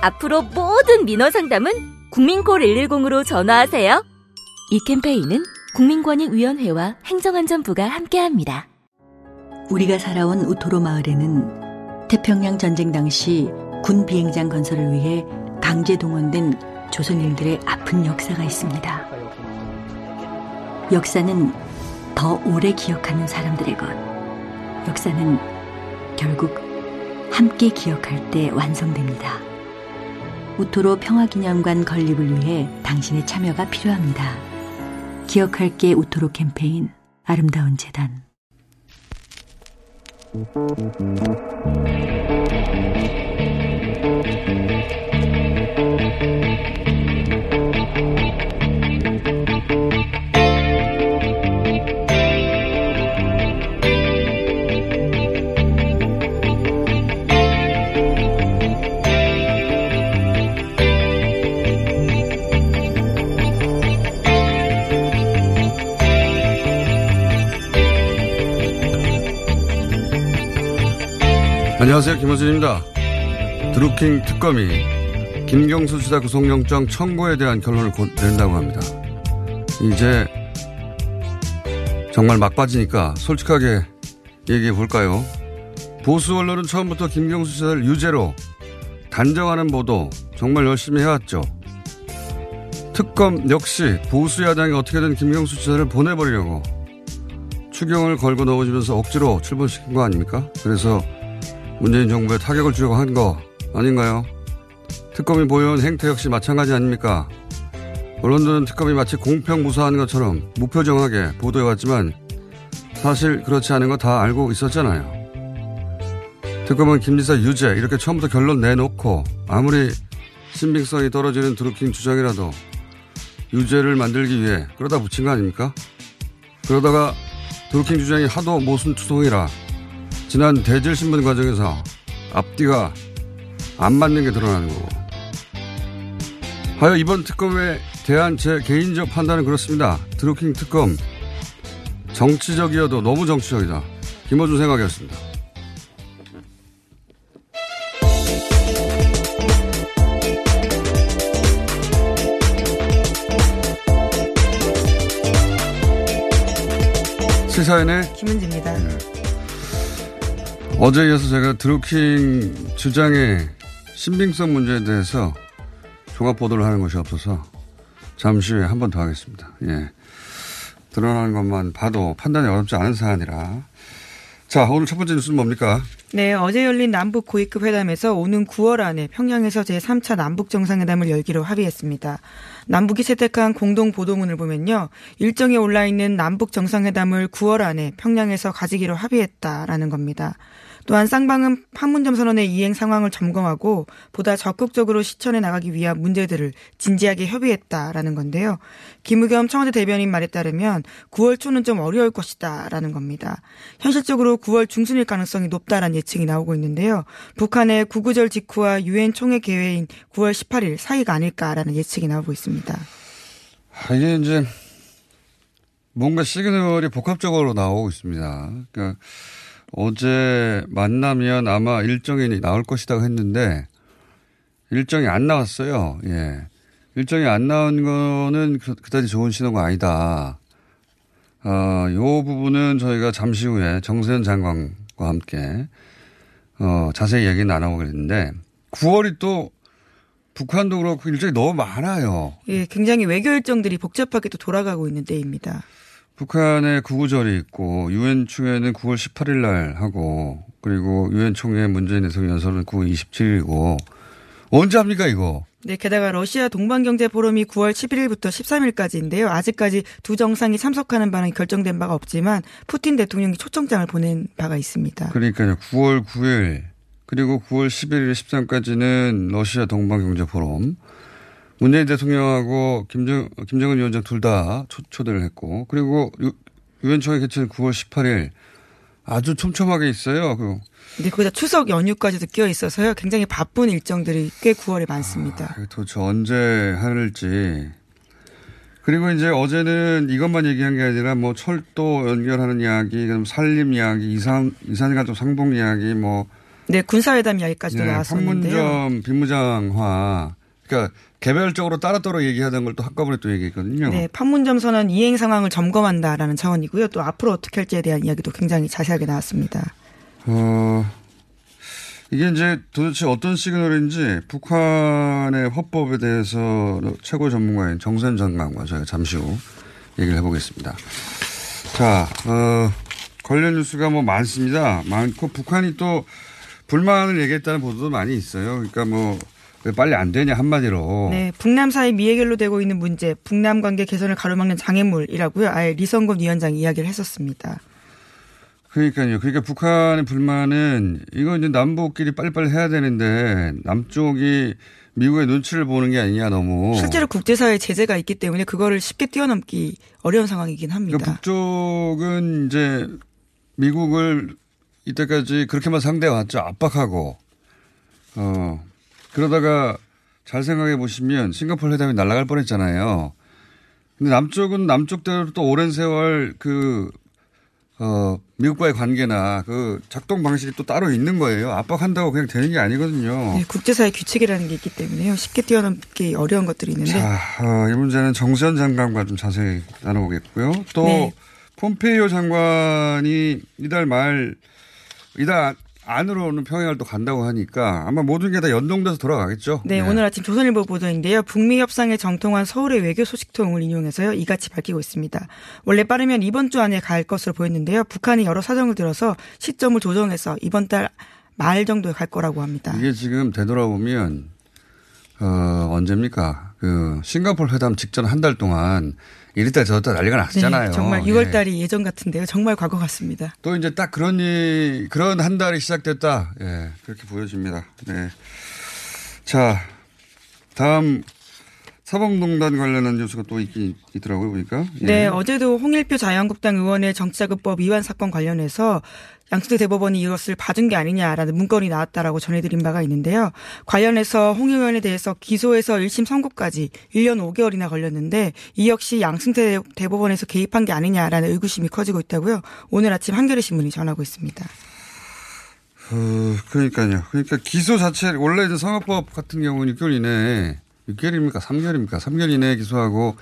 앞으로 모든 민원 상담은 국민콜 110으로 전화하세요. 이 캠페인은 국민권익위원회와 행정안전부가 함께합니다. 우리가 살아온 우토로 마을에는 태평양 전쟁 당시 군 비행장 건설을 위해 강제 동원된 조선인들의 아픈 역사가 있습니다. 역사는 더 오래 기억하는 사람들의 것. 역사는 결국 함께 기억할 때 완성됩니다. 우토로 평화기념관 건립을 위해 당신의 참여가 필요합니다. 기억할게 우토로 캠페인, 아름다운 재단. 안녕하세요, 김호진입니다. 드루킹 특검이 김경수 지사 구속영장 청구에 대한 결론을 곧 낸다고 합니다. 이제 정말 막바지니까 솔직하게 얘기해 볼까요? 보수 언론은 처음부터 김경수 지사를 유죄로 단정하는 보도 정말 열심히 해왔죠. 특검 역시 보수 야당이 어떻게든 김경수 지사를 보내버리려고 추경을 걸고 넘어지면서 억지로 출범시킨 거 아닙니까? 그래서 문재인 정부에 타격을 주려고 한 거 아닌가요? 특검이 보여온 행태 역시 마찬가지 아닙니까? 언론들은 특검이 마치 공평무사하는 것처럼 무표정하게 보도해왔지만 사실 그렇지 않은 거 다 알고 있었잖아요. 특검은 김 지사 유죄 이렇게 처음부터 결론 내놓고 아무리 신빙성이 떨어지는 드루킹 주장이라도 유죄를 만들기 위해 끌어다 붙인 거 아닙니까? 그러다가 드루킹 주장이 하도 모순투성이라 지난 대질신문 과정에서 앞뒤가 안 맞는 게 드러나는 거고. 하여 이번 특검에 대한 제 개인적 판단은 그렇습니다. 드루킹 특검. 정치적이어도 너무 정치적이다. 김어준 생각이었습니다. 시사인의 김은지입니다. 어제에 이어서 제가 드루킹 주장의 신빙성 문제에 대해서 종합 보도를 하는 것이 없어서 잠시 후에 한 번 더 하겠습니다. 예. 드러나는 것만 봐도 판단이 어렵지 않은 사안이라. 자, 오늘 첫 번째 뉴스는 뭡니까? 네, 어제 열린 남북 고위급 회담에서 오는 9월 안에 평양에서 제3차 남북 정상회담을 열기로 합의했습니다. 남북이 채택한 공동 보도문을 보면요. 일정에 올라있는 남북 정상회담을 9월 안에 평양에서 가지기로 합의했다라는 겁니다. 또한 쌍방은 판문점 선언의 이행 상황을 점검하고 보다 적극적으로 실천해 나가기 위한 문제들을 진지하게 협의했다라는 건데요. 김의겸 청와대 대변인 말에 따르면 9월 초는 좀 어려울 것이다라는 겁니다. 현실적으로 9월 중순일 가능성이 높다라는 예측이 나오고 있는데요. 북한의 구구절 직후와 유엔 총회 개회인 9월 18일 사이가 아닐까라는 예측이 나오고 있습니다. 이게 이제 뭔가 시그널이 복합적으로 나오고 있습니다. 그러니까 어제 만나면 아마 일정이 나올 것이라고 했는데 일정이 안 나왔어요. 예. 일정이 안 나온 거는 그다지 좋은 신호가 아니다. 요 부분은 저희가 잠시 후에 정세현 장관과 함께 자세히 얘기는 나눠보겠는데 9월이 또 북한도 그렇고 일정이 너무 많아요. 예, 굉장히 외교 일정들이 복잡하게 또 돌아가고 있는 때입니다. 북한의 구구절이 있고 유엔 총회는 9월 18일 날 하고 그리고 유엔 총회 문재인 대통령 연설은 9월 27일이고 언제 합니까 이거? 네, 게다가 러시아 동방경제포럼이 9월 11일부터 13일까지인데요. 아직까지 두 정상이 참석하는 바는 결정된 바가 없지만 푸틴 대통령이 초청장을 보낸 바가 있습니다. 그러니까요. 9월 9일 그리고 9월 11일 13일까지는 러시아 동방경제포럼. 문재인 대통령하고 김정은 위원장 둘 다 초대를 했고 그리고 유엔총회 개최는 9월 18일. 아주 촘촘하게 있어요. 근데 거기다 추석 연휴까지도 끼어 있어서요. 굉장히 바쁜 일정들이 꽤 9월에 많습니다. 아, 도대체 언제 할지. 그리고 이제 어제는 이것만 얘기한 게 아니라 뭐 철도 연결하는 이야기, 그럼 산림 이야기, 이산가족 상봉 이야기, 뭐. 네, 군사회담 이야기까지도 네, 나왔었는데요. 판문점 비무장화. 그러니까 개별적으로 따로따로 얘기하던 걸 또 한꺼번에 또 얘기했거든요. 네, 판문점 선언 이행 상황을 점검한다라는 차원이고요. 또 앞으로 어떻게 할지에 대한 이야기도 굉장히 자세하게 나왔습니다. 이게 이제 도대체 어떤 시그널인지 북한의 화법에 대해서 최고 전문가인 정세현 전 장관과 저희가 잠시 후 얘기를 해보겠습니다. 자, 관련 뉴스가 뭐 많습니다. 많고 북한이 또 불만을 얘기했다는 보도도 많이 있어요. 그러니까 뭐. 왜 빨리 안 되냐 한마디로. 네, 북남 사이 미해결로 되고 있는 문제, 북남 관계 개선을 가로막는 장애물이라고요. 아예 리성곤 위원장 이야기를 했었습니다. 그러니까요. 그러니까 북한의 불만은 이거 이제 남북끼리 빨리빨리 해야 되는데 남쪽이 미국의 눈치를 보는 게 아니냐 너무. 실제로 국제사회에 제재가 있기 때문에 그거를 쉽게 뛰어넘기 어려운 상황이긴 합니다. 그러니까 북쪽은 이제 미국을 이때까지 그렇게만 상대해왔죠. 압박하고. 그러다가 잘 생각해 보시면 싱가포르 회담이 날아갈 뻔했잖아요. 근데 남쪽은 남쪽대로 또 오랜 세월 미국과의 관계나 그 작동 방식이 또 따로 있는 거예요. 압박한다고 그냥 되는 게 아니거든요. 네, 국제사회 규칙이라는 게 있기 때문에요. 쉽게 뛰어넘기 어려운 것들이 있는데. 자, 이 문제는 정세현 장관과 좀 자세히 나눠보겠고요. 또 네. 폼페이오 장관이 이달 안으로는 평양을 또 간다고 하니까 아마 모든 게 다 연동돼서 돌아가겠죠. 네, 네. 오늘 아침 조선일보 보도인데요. 북미 협상에 정통한 서울의 외교 소식통을 인용해서요. 이같이 밝히고 있습니다. 원래 빠르면 이번 주 안에 갈 것으로 보였는데요. 북한이 여러 사정을 들어서 시점을 조정해서 이번 달 말 정도에 갈 거라고 합니다. 이게 지금 되돌아보면 언제입니까? 그 싱가포르 회담 직전 한 달 동안 이랬다 저랬다 난리가 났잖아요. 네, 정말 6월달이 예. 예전 같은데요. 정말 과거 같습니다. 또 이제 딱 그런 한 달이 시작됐다. 예, 그렇게 보여집니다. 네. 자, 다음 사법농단 관련한 뉴스가 또 있더라고요 보니까. 예. 네, 어제도 홍일표 자유한국당 의원의 정치자금법 위반 사건 관련해서 양승태 대법원이 이것을 봐준 게 아니냐라는 문건이 나왔다라고 전해드린 바가 있는데요. 관련해서 홍 의원에 대해서 기소에서 1심 선고까지 1년 5개월이나 걸렸는데 이 역시 양승태 대법원에서 개입한 게 아니냐라는 의구심이 커지고 있다고요. 오늘 아침 한겨레신문이 전하고 있습니다. 그러니까요. 그러니까 기소 자체 원래 이제 성화법 같은 경우는 6개월 이내에 6개월입니까? 3개월입니까? 3개월 이내에 기소하고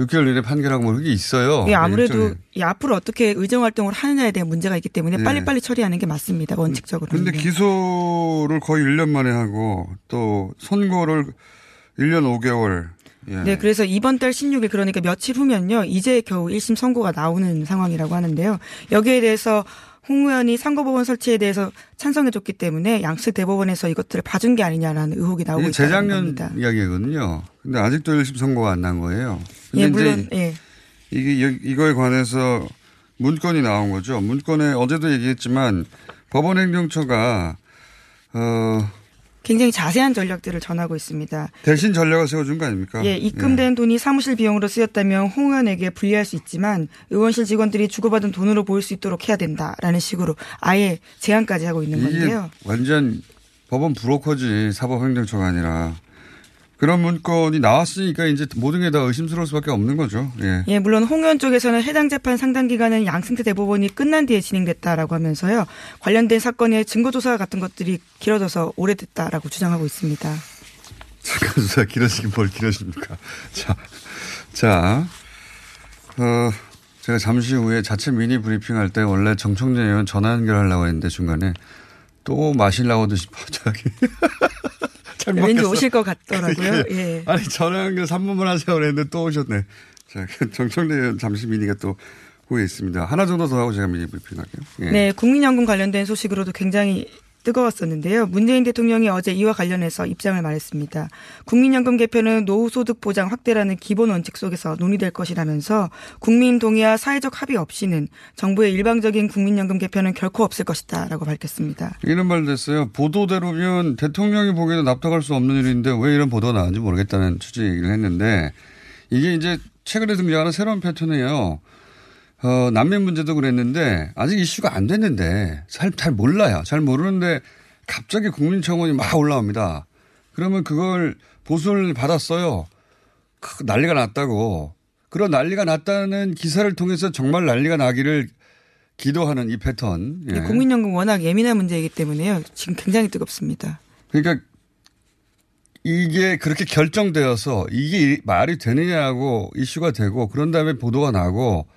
6개월 이내 판결하고 뭐 그게 있어요. 네, 아무래도 앞으로 어떻게 의정활동을 하느냐에 대한 문제가 있기 때문에 네. 빨리빨리 처리하는 게 맞습니다. 원칙적으로. 그런데 기소를 거의 1년 만에 하고 또 선고를 1년 5개월. 예. 네, 그래서 이번 달 16일 그러니까 며칠 후면요. 이제 겨우 1심 선고가 나오는 상황이라고 하는데요. 여기에 대해서 홍 의원이 상고법원 설치에 대해서 찬성해줬기 때문에 양측 대법원에서 이것들을 봐준 게 아니냐라는 의혹이 나오고 있다는 겁니다. 재작년 이야기거든요. 근데 아직도 1심 선고가 안 난 거예요. 근데 예, 물론, 이제 예. 이거에 관해서 문건이 나온 거죠. 문건에 어제도 얘기했지만 법원행정처가 굉장히 자세한 전략들을 전하고 있습니다. 대신 전략을 세워준 거 아닙니까? 예, 입금된 돈이 사무실 비용으로 쓰였다면 홍 의원에게 불리할 수 있지만 의원실 직원들이 주고받은 돈으로 보일 수 있도록 해야 된다라는 식으로 아예 제안까지 하고 있는 건데요. 이게 완전 법원 브로커지 사법행정처가 아니라. 그런 문건이 나왔으니까 이제 모든 게 다 의심스러울 수밖에 없는 거죠. 예. 예, 물론 홍 의원 쪽에서는 해당 재판 상당 기간은 양승태 대법원이 끝난 뒤에 진행됐다라고 하면서요. 관련된 사건의 증거조사 같은 것들이 길어져서 오래됐다라고 주장하고 있습니다. 증거조사 길어지긴 뭘 길어집니까? 자, 제가 잠시 후에 자체 미니 브리핑할 때 원래 정청래 의원 전화 연결하려고 했는데 중간에 또 마시려고 하듯이 갑자기 왠지 오실 것 같더라고요. 예. 아니 저랑 3분만 하세요 그랬는데 또 오셨네. 자, 정청래 의원 잠시 미니가 또 후에 있습니다. 하나 정도 더 하고 제가 미니 브리핑할게요. 예. 네, 국민연금 관련된 소식으로도 굉장히 뜨거웠었는데요. 문재인 대통령이 어제 이와 관련해서 입장을 말했습니다. 국민연금 개편은 노후소득 보장 확대라는 기본 원칙 속에서 논의될 것이라면서 국민 동의와 사회적 합의 없이는 정부의 일방적인 국민연금 개편은 결코 없을 것이다라고 밝혔습니다. 이런 말을 했어요. 보도대로면 대통령이 보기에는 납득할 수 없는 일인데 왜 이런 보도가 나왔는지 모르겠다는 취지 얘기를 했는데 이게 이제 최근에 등장하는 새로운 패턴이에요. 난민 문제도 그랬는데 아직 이슈가 안 됐는데 잘 몰라요. 잘 모르는데 갑자기 국민청원이 막 올라옵니다. 그러면 그걸 보수를 받았어요. 난리가 났다고. 그런 난리가 났다는 기사를 통해서 정말 난리가 나기를 기도하는 이 패턴. 예. 국민연금 워낙 예민한 문제이기 때문에요. 지금 굉장히 뜨겁습니다. 그러니까 이게 그렇게 결정되어서 이게 말이 되느냐고 이슈가 되고 그런 다음에 보도가 나고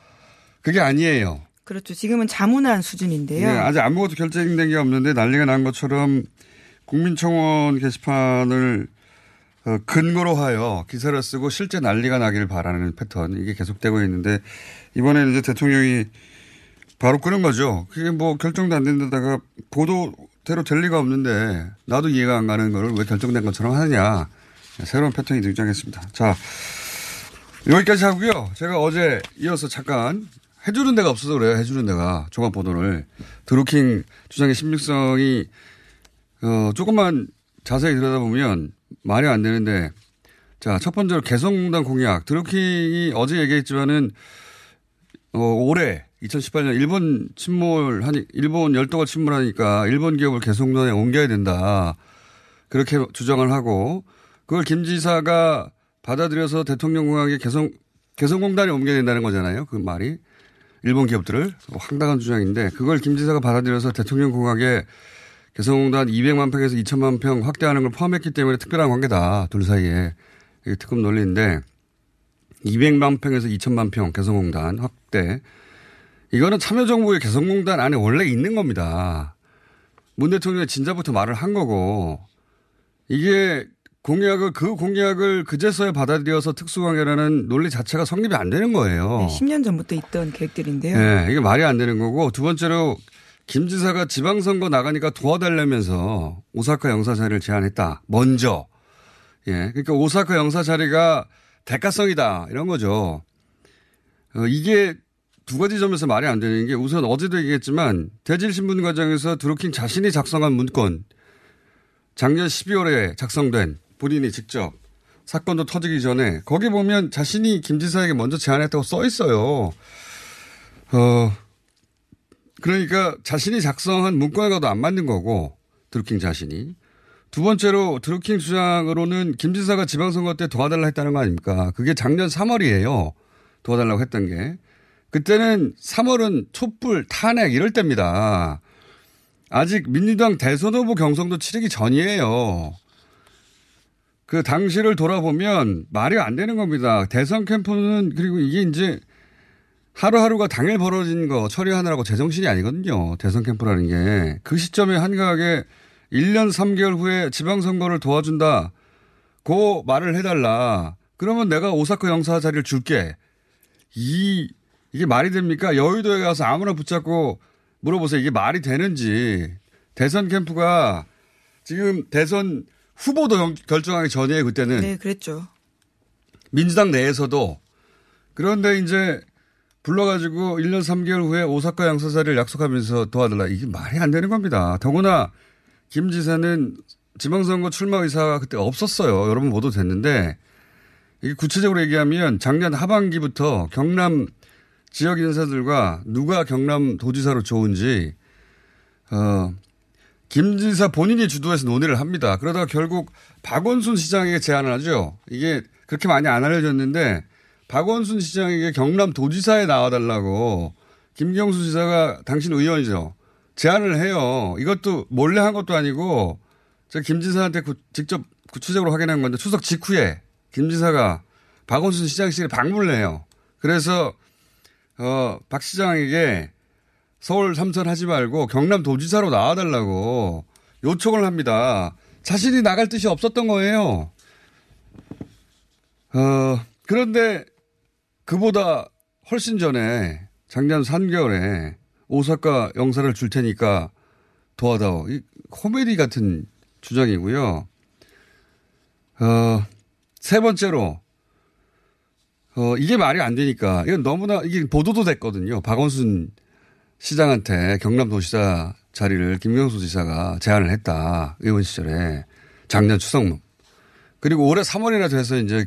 그게 아니에요. 그렇죠. 지금은 자문한 수준인데요. 네, 아직 아무것도 결정된 게 없는데 난리가 난 것처럼 국민청원 게시판을 근거로 하여 기사를 쓰고 실제 난리가 나기를 바라는 패턴. 이게 계속되고 있는데 이번에는 이제 대통령이 바로 끄는 거죠. 그게 뭐 결정도 안 된 데다가 보도대로 될 리가 없는데 나도 이해가 안 가는 거를 왜 결정된 것처럼 하느냐. 새로운 패턴이 등장했습니다. 자, 여기까지 하고요. 제가 어제 이어서 잠깐. 해주는 데가 없어서 그래요. 해주는 데가. 종합보도를. 드루킹 주장의 신빙성이 조금만 자세히 들여다보면 말이 안 되는데 자, 첫 번째로 개성공단 공약. 드루킹이 어제 얘기했지만은 올해 2018년 일본 일본 열도가 침몰하니까 일본 기업을 개성공단에 옮겨야 된다. 그렇게 주장을 하고 그걸 김 지사가 받아들여서 대통령 공약에 개성공단에 옮겨야 된다는 거잖아요. 그 말이. 일본 기업들을 황당한 주장인데 그걸 김 지사가 받아들여서 대통령 공약에 개성공단 200만 평에서 2천만 평 확대하는 걸 포함했기 때문에 특별한 관계다. 둘 사이에. 이게 특급 논리인데 200만 평에서 2천만 평 개성공단 확대. 이거는 참여정부의 개성공단 안에 원래 있는 겁니다. 문 대통령이 진작부터 말을 한 거고 이게 그 공약을 그제서야 받아들여서 특수관계라는 논리 자체가 성립이 안 되는 거예요. 네, 10년 전부터 있던 계획들인데요. 네, 이게 말이 안 되는 거고 두 번째로 김 지사가 지방선거 나가니까 도와달라면서 오사카 영사 자리를 제안했다. 먼저. 예, 그러니까 오사카 영사 자리가 대가성이다 이런 거죠. 이게 두 가지 점에서 말이 안 되는 게 우선 어제도 얘기했지만 대질신문 과정에서 드루킹 자신이 작성한 문건 작년 12월에 작성된 본인이 직접 사건도 터지기 전에 거기 보면 자신이 김 지사에게 먼저 제안했다고 써 있어요. 그러니까 자신이 작성한 문건과도 안 맞는 거고 드루킹 자신이. 두 번째로 드루킹 주장으로는 김 지사가 지방선거 때 도와달라 했다는 거 아닙니까? 그게 작년 3월이에요. 도와달라고 했던 게. 그때는 3월은 촛불 탄핵 이럴 때입니다. 아직 민주당 대선 후보 경선도 치르기 전이에요. 그 당시를 돌아보면 말이 안 되는 겁니다. 대선 캠프는 그리고 이게 이제 하루하루가 당일 벌어진 거 처리하느라고 제정신이 아니거든요. 대선 캠프라는 게. 그 시점에 한가하게 1년 3개월 후에 지방선거를 도와준다. 고 말을 해달라. 그러면 내가 오사카 영사 자리를 줄게. 이게 말이 됩니까? 여의도에 가서 아무나 붙잡고 물어보세요. 이게 말이 되는지. 대선 캠프가 지금 대선 후보도 결정하기 전이에요. 그때는. 네. 그랬죠. 민주당 내에서도. 그런데 이제 불러가지고 1년 3개월 후에 오사카 양사자를 약속하면서 도와달라. 이게 말이 안 되는 겁니다. 더구나 김 지사는 지방선거 출마 의사가 그때 없었어요. 여러분 모두 됐는데 이게 구체적으로 얘기하면 작년 하반기부터 경남 지역 인사들과 누가 경남 도지사로 좋은지 김 지사 본인이 주도해서 논의를 합니다. 그러다가 결국 박원순 시장에게 제안을 하죠. 이게 그렇게 많이 안 알려졌는데 박원순 시장에게 경남 도지사에 나와달라고 김경수 지사가 당신 의원이죠. 제안을 해요. 이것도 몰래 한 것도 아니고 제가 김 지사한테 직접 구체적으로 확인한 건데 추석 직후에 김 지사가 박원순 시장실에 방문을 해요. 그래서 박 시장에게 서울 삼선 하지 말고 경남 도지사로 나와달라고 요청을 합니다. 자신이 나갈 뜻이 없었던 거예요. 그런데 그보다 훨씬 전에 작년 3개월에 오사카 영사를 줄 테니까 도와다오. 이 코미디 같은 주장이고요. 세 번째로 이게 말이 안 되니까 이건 너무나 이게 보도도 됐거든요. 박원순 시장한테 경남도시사 자리를 김경수 지사가 제안을 했다. 의원 시절에 작년 추석 그리고 올해 3월이나 돼서 이제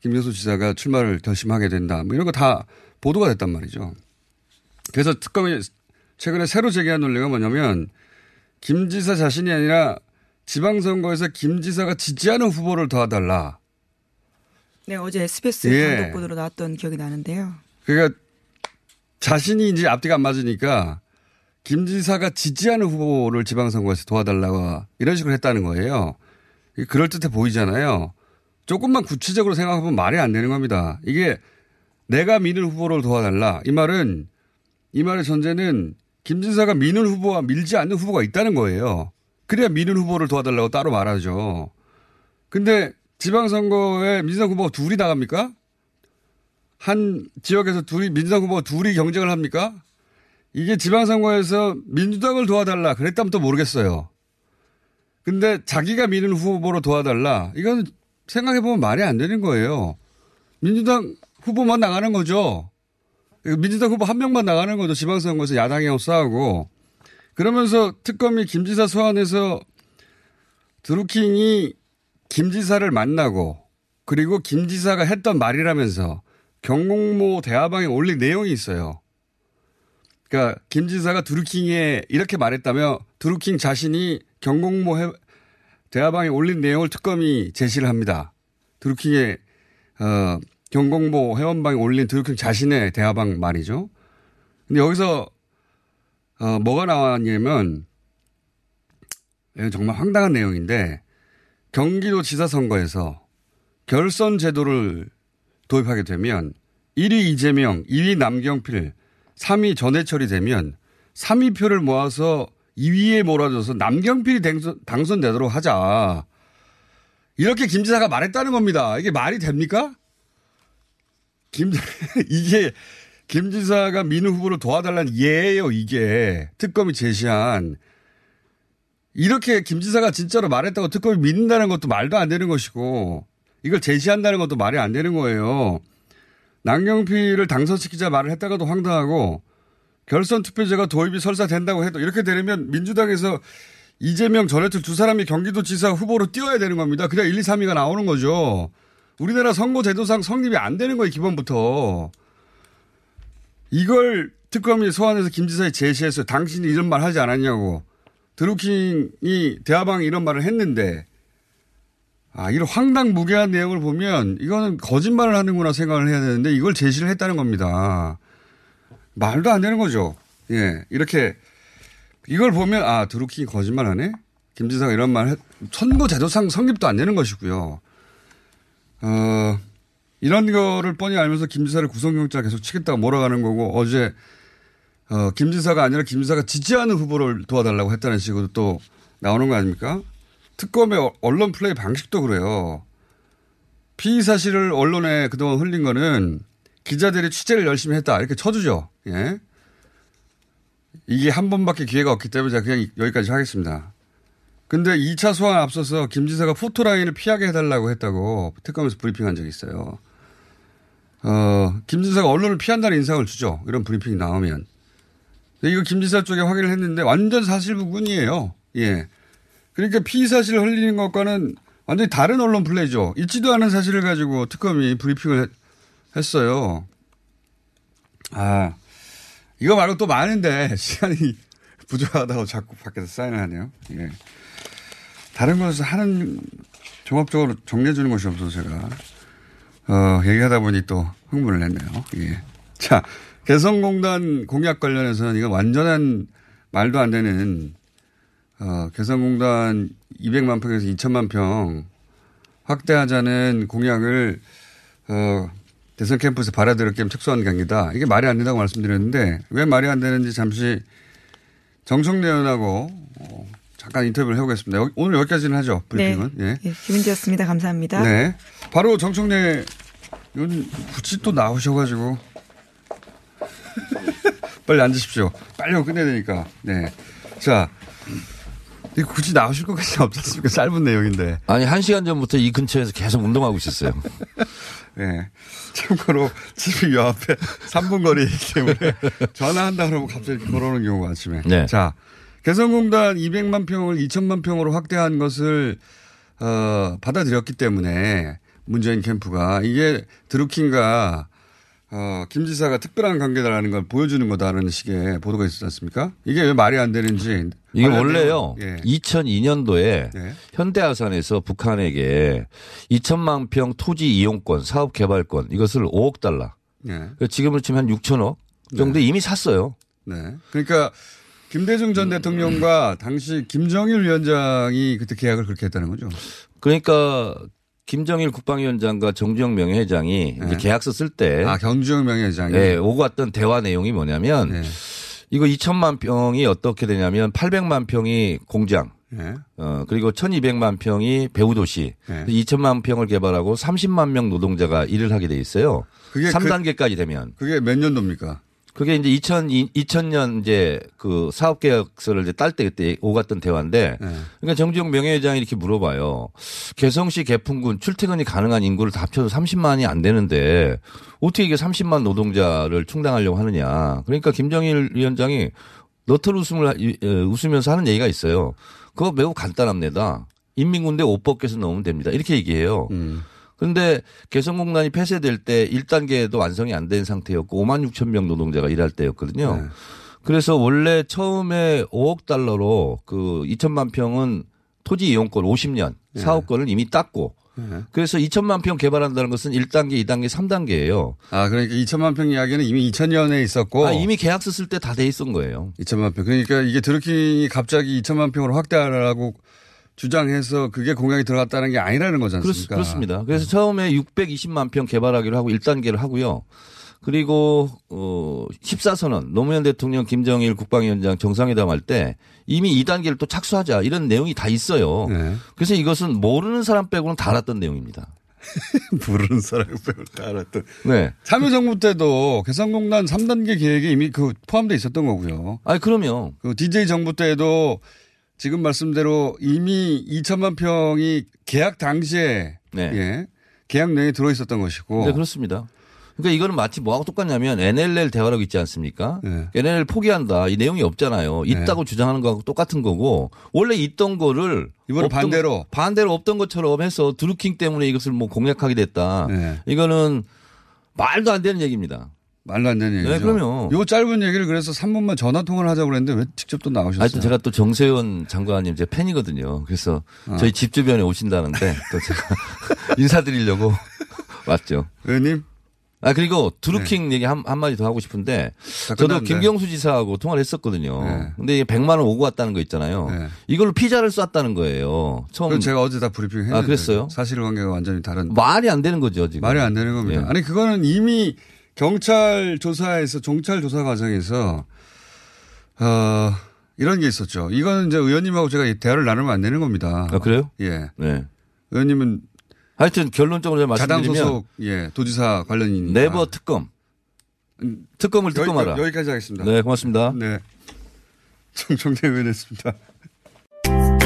김경수 지사가 출마를 결심하게 된다. 뭐 이런 거 다 보도가 됐단 말이죠. 그래서 특검이 최근에 새로 제기한 논리가 뭐냐면 김 지사 자신이 아니라 지방선거에서 김 지사가 지지하는 후보를 도와달라. 네, 어제 SBS 단독 보도로 나왔던 기억이 나는데요. 그러니까 자신이 이제 앞뒤가 안 맞으니까 김 지사가 지지하는 후보를 지방선거에서 도와달라고 이런 식으로 했다는 거예요. 그럴듯해 보이잖아요. 조금만 구체적으로 생각하면 말이 안 되는 겁니다. 이게 내가 미는 후보를 도와달라. 이 말의 전제는 김 지사가 미는 후보와 밀지 않는 후보가 있다는 거예요. 그래야 미는 후보를 도와달라고 따로 말하죠. 근데 지방선거에 민주당 후보가 둘이 나갑니까? 한 지역에서 민주당 후보가 둘이 경쟁을 합니까? 이게 지방선거에서 민주당을 도와달라 그랬다면 또 모르겠어요. 근데 자기가 미는 후보로 도와달라. 이건 생각해보면 말이 안 되는 거예요. 민주당 후보만 나가는 거죠. 민주당 후보 한 명만 나가는 거죠. 지방선거에서 야당이랑 싸우고. 그러면서 특검이 김 지사 소환해서 드루킹이 김 지사를 만나고 그리고 김 지사가 했던 말이라면서 경공모 대화방에 올린 내용이 있어요. 그러니까 김 지사가 드루킹에 이렇게 말했다며 드루킹 자신이 경공모 대화방에 올린 내용을 특검이 제시를 합니다. 드루킹의 경공모 회원방에 올린 드루킹 자신의 대화방 말이죠. 근데 여기서 뭐가 나왔냐면 이건 정말 황당한 내용인데 경기도 지사 선거에서 결선 제도를 도입하게 되면 1위 이재명, 2위 남경필, 3위 전해철이 되면 3위 표를 모아서 2위에 몰아줘서 남경필이 당선되도록 하자. 이렇게 김 지사가 말했다는 겁니다. 이게 말이 됩니까? 이게 김 지사가 민우 후보를 도와달라는 예예요. 이게 특검이 제시한. 이렇게 김 지사가 진짜로 말했다고 특검이 믿는다는 것도 말도 안 되는 것이고 이걸 제시한다는 것도 말이 안 되는 거예요. 남경필을 당선시키자 말을 했다가도 황당하고 결선 투표제가 도입이 설사 된다고 해도 이렇게 되려면 민주당에서 이재명, 전해철 두 사람이 경기도지사 후보로 띄워야 되는 겁니다. 그냥 1, 2, 3위가 나오는 거죠. 우리나라 선거제도상 성립이 안 되는 거예요. 기본부터. 이걸 특검이 소환해서 김 지사에 제시해서 당신이 이런 말 하지 않았냐고. 드루킹이 대화방에 이런 말을 했는데 이런 황당무계한 내용을 보면 이거는 거짓말을 하는구나 생각을 해야 되는데 이걸 제시를 했다는 겁니다. 말도 안 되는 거죠. 예, 이렇게 이걸 보면 드루킹이 거짓말하네. 김 지사가 이런 말 선거 제도상 성립도 안 되는 것이고요. 이런 거를 뻔히 알면서 김 지사를 구속영장 계속 치겠다고 몰아가는 거고 어제 김 지사가 아니라 김 지사가 지지하는 후보를 도와달라고 했다는 식으로 또 나오는 거 아닙니까? 특검의 언론 플레이 방식도 그래요. 피의 사실을 언론에 그동안 흘린 거는 기자들이 취재를 열심히 했다. 이렇게 쳐주죠. 예. 이게 한 번밖에 기회가 없기 때문에 제가 그냥 여기까지 하겠습니다. 근데 2차 소환 앞서서 김 지사가 포토라인을 피하게 해달라고 했다고 특검에서 브리핑한 적이 있어요. 김 지사가 언론을 피한다는 인상을 주죠. 이런 브리핑이 나오면. 이거 김 지사 쪽에 확인을 했는데 완전 사실무근이에요. 예. 그러니까 피의 사실을 흘리는 것과는 완전히 다른 언론 플레이죠. 있지도 않은 사실을 가지고 특검이 브리핑을 했어요. 이거 말고 또 많은데 시간이 부족하다고 자꾸 밖에서 사인을 하네요. 예. 다른 것을 하는 종합적으로 정리해 주는 것이 없어서 제가 얘기하다 보니 또 흥분을 했네요. 예. 자, 개성공단 공약 관련해서는 이건 완전한 말도 안 되는 개성공단 200만 평에서 2천만 평 확대하자는 공약을 대선 캠프에서 받아들였기엔 특수한 관계다. 이게 말이 안 된다고 말씀드렸는데 왜 말이 안 되는지 잠시 정청래 의원하고 잠깐 인터뷰를 해보겠습니다. 오늘 여기까지는 하죠. 브리핑은. 네. 예. 김은지였습니다. 감사합니다. 네. 바로 정청래 의원 굳이 또 나오셔가지고 빨리 앉으십시오. 빨리 끝내야 되니까. 네. 자. 굳이 나오실 것까지 없었습니까? 짧은 내용인데. 아니, 1시간 전부터 이 근처에서 계속 운동하고 있었어요. 네. 참고로 집이 요 앞에 3분 거리이기 때문에 전화한다 그러면 갑자기 걸어오는 경우가 아침에. 네. 자, 개성공단 200만 평을 2천만 평으로 확대한 것을 받아들였기 때문에 문재인 캠프가 이게 드루킹과 김 지사가 특별한 관계다라는 걸 보여주는 거다라는 식의 보도가 있었지 않습니까? 이게 왜 말이 안 되는지. 이게 원래요. 예. 2002년도에 예. 현대아산에서 북한에게 2천만 평 토지 이용권, 사업 개발권 이것을 5억 달러. 예. 지금으로 치면 한 6천억 정도 네. 이미 샀어요. 네. 그러니까 김대중 전 대통령과 당시 김정일 위원장이 그때 계약을 그렇게 했다는 거죠. 그러니까 김정일 국방위원장과 정주영 명예회장이 네. 이제 계약서 쓸 때. 아, 정주영 명예회장이. 네, 오고 왔던 대화 내용이 뭐냐면 네. 이거 2천만 평이 어떻게 되냐면 800만 평이 공장. 네. 그리고 1200만 평이 배후도시. 네. 2천만 평을 개발하고 30만 명 노동자가 일을 하게 돼 있어요. 그게 3단계까지 되면. 그게 몇 년도입니까? 그게 이제 2000년 이제 그 사업 계약서를 이제 딸 때 그때 오갔던 대화인데 네. 그러니까 정주영 명예회장이 이렇게 물어봐요. 개성시 개풍군 출퇴근이 가능한 인구를 다 합쳐도 30만이 안 되는데 어떻게 이게 30만 노동자를 충당하려고 하느냐. 그러니까 김정일 위원장이 너털 웃음을 웃으면서 하는 얘기가 있어요. 그거 매우 간단합니다. 인민군대 옷 벗겨서 넣으면 됩니다. 이렇게 얘기해요. 근데 개성공단이 폐쇄될 때 1단계도 완성이 안 된 상태였고 5만 6천 명 노동자가 일할 때였거든요. 네. 그래서 원래 처음에 5억 달러로 그 2천만 평은 토지 이용권 50년 네. 사업권을 이미 땄고 네. 그래서 2천만 평 개발한다는 것은 1단계, 2단계, 3단계예요. 아, 그러니까 2천만 평 이야기는 이미 2000년에 있었고. 아, 이미 계약서 쓸 때 다 돼 있었던 거예요. 2천만 평. 그러니까 이게 드루킹이 갑자기 2천만 평으로 확대하라고 주장해서 그게 공약이 들어갔다는 게 아니라는 거지 않습니까? 그렇습니다. 그래서 처음에 620만 평 개발하기로 하고 1단계를 하고요. 그리고 14선언 노무현 대통령 김정일 국방위원장 정상회담할 때 이미 2단계를 또 착수하자 이런 내용이 다 있어요. 네. 그래서 이것은 모르는 사람 빼고는 다 알았던 내용입니다. 모르는 사람 빼고는 다 알았던. 네. 참여정부 때도 개성공단 3단계 계획에 이미 그 포함돼 있었던 거고요. 아니 그럼요. 그 DJ 정부 때도 지금 말씀대로 이미 2천만 평이 계약 당시에 네. 예, 계약 내용에 들어있었던 것이고. 네, 그렇습니다. 그러니까 이거는 마치 뭐하고 똑같냐면 NLL 대화라고 있지 않습니까? 네. NLL 포기한다. 이 내용이 없잖아요. 있다고 네. 주장하는 거하고 똑같은 거고 원래 있던 거를 이번에 반대로 없던 것처럼 해서 드루킹 때문에 이것을 뭐 공략하게 됐다. 네. 이거는 말도 안 되는 얘기입니다. 말도 안 되는 얘기죠. 네, 그럼요. 요 짧은 얘기를 그래서 3분만 전화 통화를 하자고 그랬는데 왜 직접 또 나오셨어요? 하여튼 제가 또 정세현 장관님 제 팬이거든요. 그래서 저희 집 주변에 오신다는데 또 제가 인사드리려고 왔죠. 의원님? 아, 그리고 드루킹 네. 얘기 한마디 더 하고 싶은데 저도 김경수 지사하고 통화를 했었거든요. 네. 근데 100만 원 오고 왔다는 거 있잖아요. 네. 이걸로 피자를 쐈다는 거예요. 처음. 그건 제가 어제 다 브리핑 했는데. 아, 그랬어요? 사실관계가 완전히 다른. 말이 안 되는 거죠, 지금. 말이 안 되는 겁니다. 네. 아니, 그거는 이미 경찰 조사에서 종찰 조사 과정에서 이런 게 있었죠. 이거는 이제 의원님하고 제가 대화를 나누면 안 되는 겁니다. 아, 그래요? 예. 네. 의원님은 하여튼 결론적으로 제가 말씀드리면 자당 소속 예, 도지사 관련인 네버 특검. 특검을 특검하라. 여기까지 하겠습니다. 네, 고맙습니다. 네. 정청래 의원이었습니다.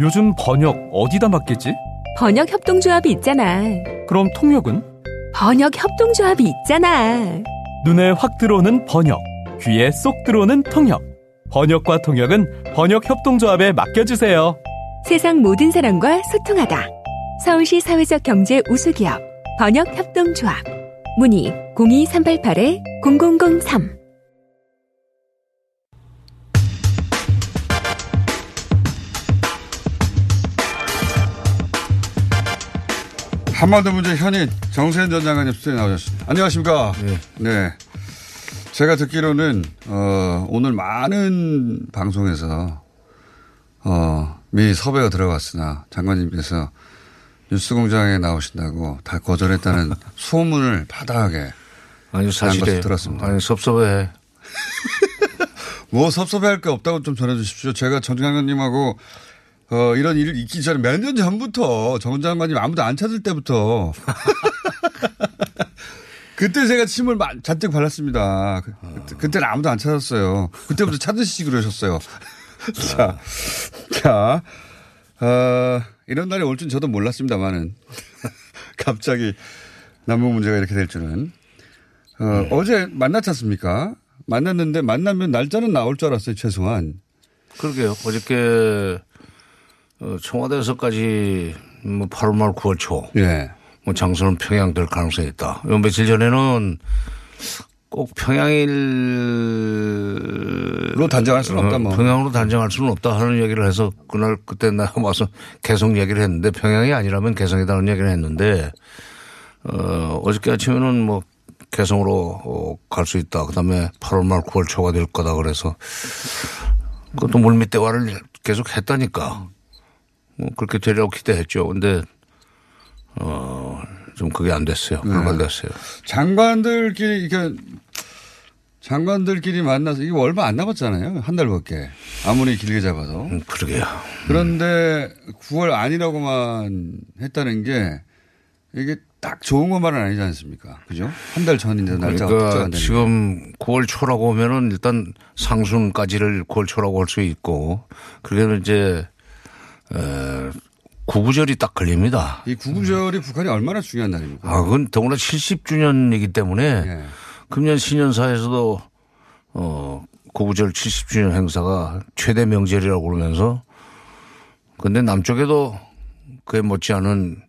요즘 번역 어디다 맡기지? 번역협동조합이 있잖아. 그럼 통역은? 번역협동조합이 있잖아. 눈에 확 들어오는 번역, 귀에 쏙 들어오는 통역. 번역과 통역은 번역협동조합에 맡겨주세요. 세상 모든 사람과 소통하다. 서울시 사회적 경제 우수기업 번역협동조합. 문의 02388-0003. 한반도 문제 현인 정세현 전 장관님 수석에 나오셨습니다. 안녕하십니까? 네. 제가 듣기로는 오늘 많은 방송에서 미 섭외가 들어갔으나 장관님께서 뉴스공장에 나오신다고 다 거절했다는 소문을 바다하게 아니 사실에 들었습니다. 아니 섭섭해. 뭐 섭섭해할 게 없다고 좀 전해주십시오. 제가 정 장관님하고 이런 일 있기 전에 몇 년 전부터 정 장관님 아무도 안 찾을 때부터 그때 제가 침을 잔뜩 발랐습니다. 그때는 아무도 안 찾았어요. 그때부터 찾으시기로 하셨어요. 이런 날이 올 줄 저도 몰랐습니다만은 갑자기 남북 문제가 이렇게 될 줄은. 어제 만났지 않습니까? 만났는데 만나면 날짜는 나올 줄 알았어요. 최소한. 그러게요. 어저께 청와대에서까지 뭐 8월 말 9월 초. 예. 뭐 장소는 평양 될 가능성이 있다. 요 며칠 전에는 꼭 평양일로 단정할 수는 없다. 뭐. 평양으로 단정할 수는 없다 하는 얘기를 해서 그날 그때 나 와서 개성 얘기를 했는데 평양이 아니라면 개성이다는 얘기를 했는데 어저께 아침에는 뭐 개성으로 갈 수 있다. 그다음에 8월 말 9월 초가 될 거다 그래서 그것도 물밑 대화를 계속 했다니까 뭐 그렇게 되려고 기대했죠. 근데 좀 그게 안 됐어요. 불발됐어요. 네. 장관들끼리, 그러니까 장관들끼리 만나서 이거 얼마 안 남았잖아요. 한 달밖에. 아무리 길게 잡아서. 그러게요. 그런데 9월 아니라고만 했다는 게 이게 딱 좋은 것만은 아니지 않습니까? 그죠? 한 달 전인데 날짜가 그러니까 지금 9월 초라고 하면은 일단 상순까지를 9월 초라고 할 수 있고 그게 이제 구구절이 딱 걸립니다. 이 구구절이 북한이 얼마나 중요한 날입니까? 아, 그건 더구나 70주년이기 때문에 네. 금년 신년사에서도 구구절 70주년 행사가 최대 명절이라고 그러면서 그런데 남쪽에도 그에 못지않은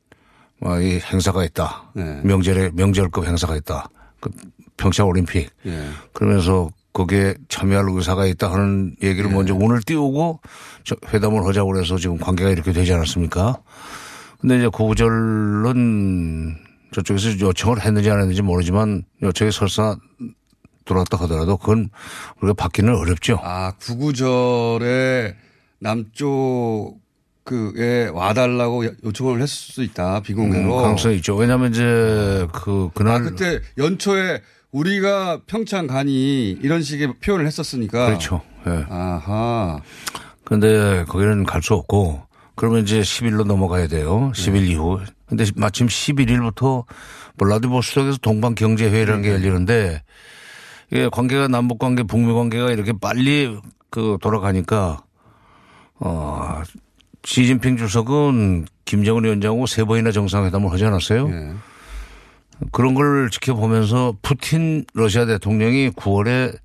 이 행사가 있다. 네. 명절급 행사가 있다. 그 평창 올림픽. 네. 그러면서 거기에 참여할 의사가 있다 하는 얘기를 네. 먼저 오늘 띄우고 회담을 하자고 그래서 지금 관계가 이렇게 되지 않았습니까? 근데 이제 고구절은 저쪽에서 요청을 했는지 안 했는지 모르지만 요청이 설사 들어왔다 하더라도 그건 우리가 받기는 어렵죠. 아, 구구절에 남쪽 그에 와달라고 요청을 했을 수 있다. 비공개로. 가능성이 있죠. 왜냐하면 이제 그날. 아, 그때 연초에 우리가 평창 가니 이런 식의 표현을 했었으니까. 그렇죠. 예. 아하. 그런데 거기는 갈 수 없고 그러면 이제 10일로 넘어가야 돼요. 10일 이후. 그런데 마침 11일부터 블라디보스톡에서 동방경제회의라는 게 열리는데 이게 관계가 남북관계 북미관계가 이렇게 빨리 돌아가니까 시진핑 주석은 김정은 위원장하고 세 번이나 정상회담을 하지 않았어요. 예. 그런 걸 지켜보면서 푸틴 러시아 대통령이 9월에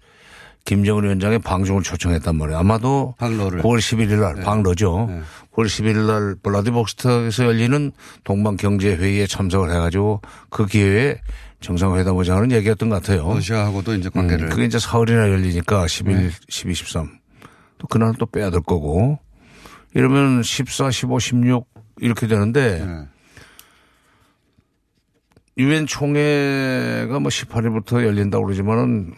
김정은 위원장의 방중을 초청했단 말이에요. 아마도 방로를. 9월 11일 날 네. 방로죠. 네. 9월 11일 날 블라디보스톡에서 열리는 동방경제회의에 참석을 해가지고 그 기회에 정상회담 하자는 얘기였던 것 같아요. 러시아하고도 이제 관계를. 그게 이제 사흘이나 열리니까 11, 네. 12, 13. 또 그날은 또 빼야 될 거고 이러면 14, 15, 16 이렇게 되는데 네. 유엔 총회가 뭐 18일부터 열린다고 그러지만은